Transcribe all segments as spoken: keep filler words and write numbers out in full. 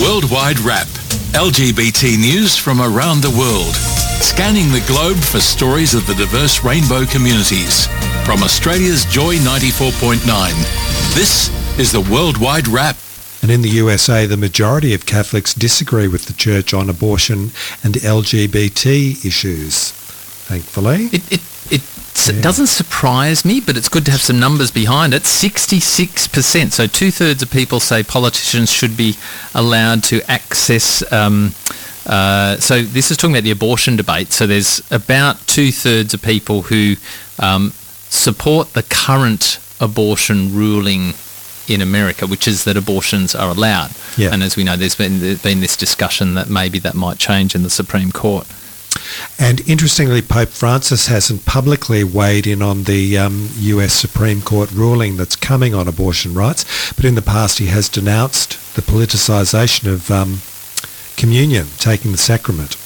Worldwide Wrap, L G B T news from around the world. Scanning the globe for stories of the diverse rainbow communities. From Australia's Joy ninety-four point nine, this is the Worldwide Wrap. And in the U S A, the majority of Catholics disagree with the Church on abortion and L G B T issues. Thankfully. It, it, it yeah. doesn't surprise me, but it's good to have some numbers behind it. sixty-six percent, so two-thirds of people say politicians should be allowed to access... Um, Uh, so this is talking about the abortion debate. So there's about two-thirds of people who um, support the current abortion ruling in America, which is that abortions are allowed. Yeah. And as we know, there's been, there's been this discussion that maybe that might change in the Supreme Court. And interestingly, Pope Francis hasn't publicly weighed in on the um, U S Supreme Court ruling that's coming on abortion rights, but in the past he has denounced the politicisation of... Um, communion, taking the sacrament.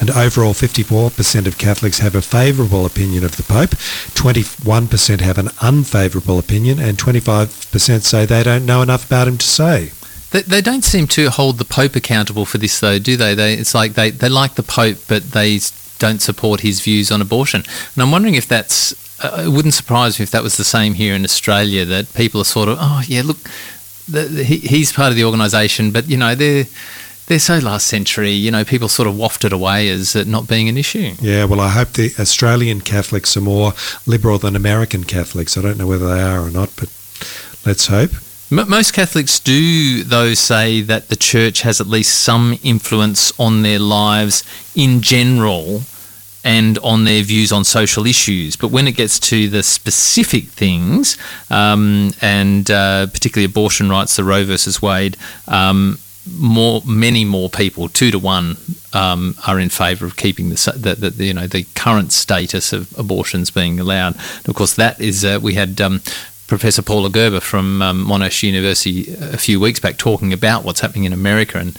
And overall, fifty-four percent of Catholics have a favourable opinion of the Pope, twenty-one percent have an unfavourable opinion, and twenty-five percent say they don't know enough about him to say. They, they don't seem to hold the Pope accountable for this, though, do they? They it's like they, they like the Pope, but they don't support his views on abortion. And I'm wondering if that's... Uh, it wouldn't surprise me if that was the same here in Australia, that people are sort of, oh, yeah, look, the, the, he, he's part of the organisation, but, you know, they're... They're so last century, you know, people sort of wafted away as it not being an issue. Yeah, well, I hope the Australian Catholics are more liberal than American Catholics. I don't know whether they are or not, but let's hope. M- most Catholics do, though, say that the Church has at least some influence on their lives in general and on their views on social issues. But when it gets to the specific things, um, and uh, particularly abortion rights, the Roe versus Wade, um More, many more people, two to one, um, are in favour of keeping the, the, the, you know, the current status of abortions being allowed. And of course, that is uh, we had um, Professor Paula Gerber from um, Monash University a few weeks back talking about what's happening in America and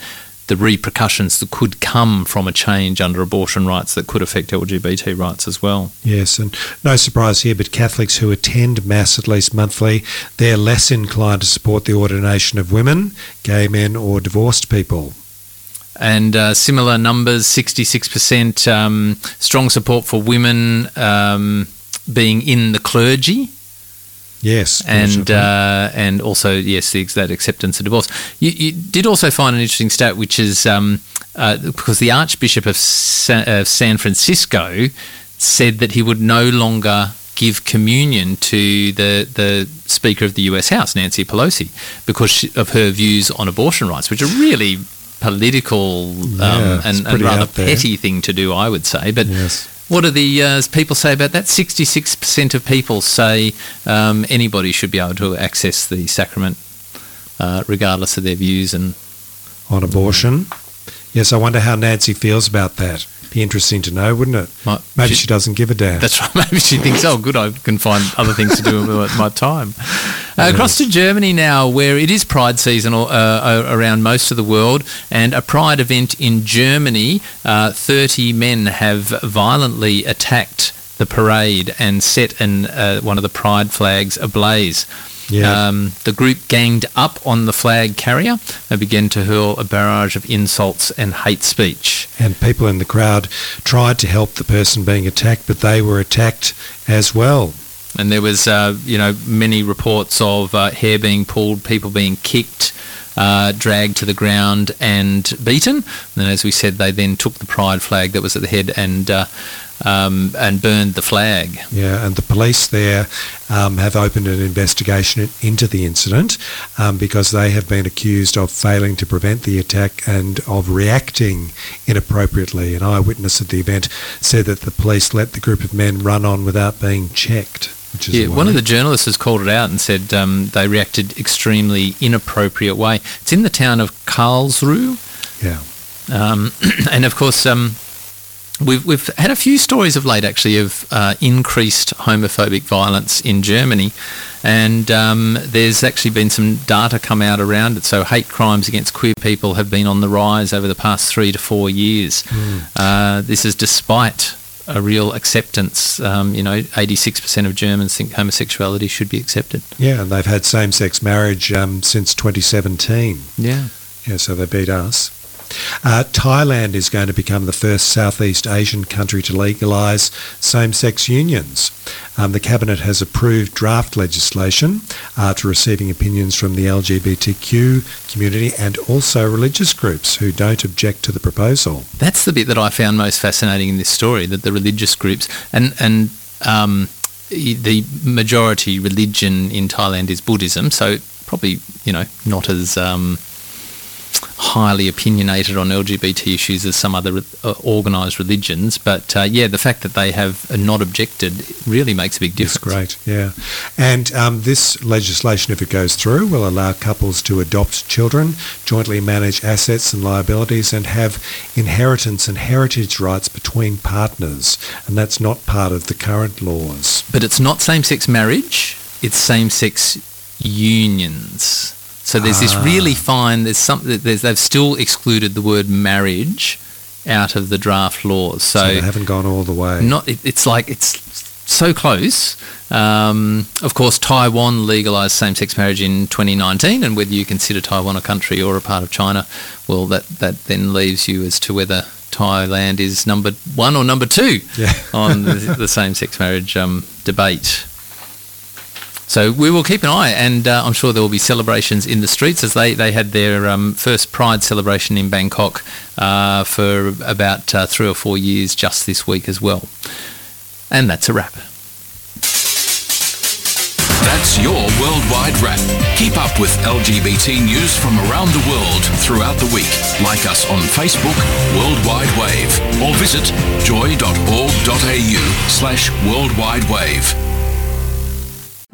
the repercussions that could come from a change under abortion rights that could affect L G B T rights as well. Yes, and no surprise here, but Catholics who attend Mass at least monthly, they're less inclined to support the ordination of women, gay men or divorced people. And uh, similar numbers, sixty-six percent um, strong support for women um, being in the clergy. Yes. And uh, and also, yes, the, that acceptance of divorce. You, you did also find an interesting stat, which is um, uh, because the Archbishop of San, uh, San Francisco said that he would no longer give communion to the, the Speaker of the U S House, Nancy Pelosi, because she, of her views on abortion rights, which are really political um, yeah, and, and rather petty thing to do, I would say. But yes. What do the uh, people say about that? sixty-six percent of people say um, anybody should be able to access the sacrament uh, regardless of their views and on abortion. Yes, I wonder how Nancy feels about that. Be interesting to know, wouldn't it? Might, maybe she, she doesn't give a damn. That's right. Maybe she thinks, oh, good, I can find other things to do with my time. Uh, across to Germany now, where it is Pride season uh, around most of the world, and a Pride event in Germany, uh, thirty men have violently attacked the parade and set an, uh, one of the Pride flags ablaze. Yeah. Um, the group ganged up on the flag carrier and began to hurl a barrage of insults and hate speech. And people in the crowd tried to help the person being attacked, but they were attacked as well. And there was, uh, you know, many reports of uh, hair being pulled, people being kicked, uh, dragged to the ground and beaten. And as we said, they then took the pride flag that was at the head and uh, um, and burned the flag. Yeah, and the police there um, have opened an investigation into the incident um, because they have been accused of failing to prevent the attack and of reacting inappropriately. An eyewitness at the event said that the police let the group of men run on without being checked. Which is yeah, one of the journalists has called it out and said um, they reacted extremely inappropriate way. It's in the town of Karlsruhe. Yeah. Um, and of course, um, we've we've had a few stories of late, actually, of uh, increased homophobic violence in Germany, and um, there's actually been some data come out around it. So hate crimes against queer people have been on the rise over the past three to four years. Mm. Uh, this is despite a real acceptance. Um, you know, eighty-six percent of Germans think homosexuality should be accepted. Yeah, and they've had same-sex marriage um, since twenty seventeen. Yeah. Yeah, so they beat us. Uh, Thailand is going to become the first Southeast Asian country to legalise same-sex unions. Um, the Cabinet has approved draft legislation after receiving opinions from the L G B T Q community and also religious groups who don't object to the proposal. That's the bit that I found most fascinating in this story, that the religious groups and... and um, the majority religion in Thailand is Buddhism, so probably, you know, not as... Um, highly opinionated on L G B T issues as some other uh, organised religions, but uh, yeah, the fact that they have not objected really makes a big difference. That's great, yeah. And um, this legislation, if it goes through, will allow couples to adopt children, jointly manage assets and liabilities, and have inheritance and heritage rights between partners, and that's not part of the current laws. But it's not same-sex marriage, it's same-sex unions. So there's ah. this really fine, there's something, there's, they've still excluded the word marriage out of the draft laws. So, so they haven't gone all the way. Not, it, it's like, it's so close. Um, of course, Taiwan legalised same-sex marriage in twenty nineteen, and whether you consider Taiwan a country or a part of China, well, that, that then leaves you as to whether Thailand is number one or number two yeah. on the, the same-sex marriage um, debate. So we will keep an eye, and uh, I'm sure there will be celebrations in the streets as they, they had their um, first Pride celebration in Bangkok uh, for about uh, three or four years just this week as well. And that's a wrap. That's your Worldwide Wrap. Keep up with L G B T news from around the world throughout the week. Like us on Facebook, Worldwide Wave, or visit joy.org.au slash Worldwide Wave.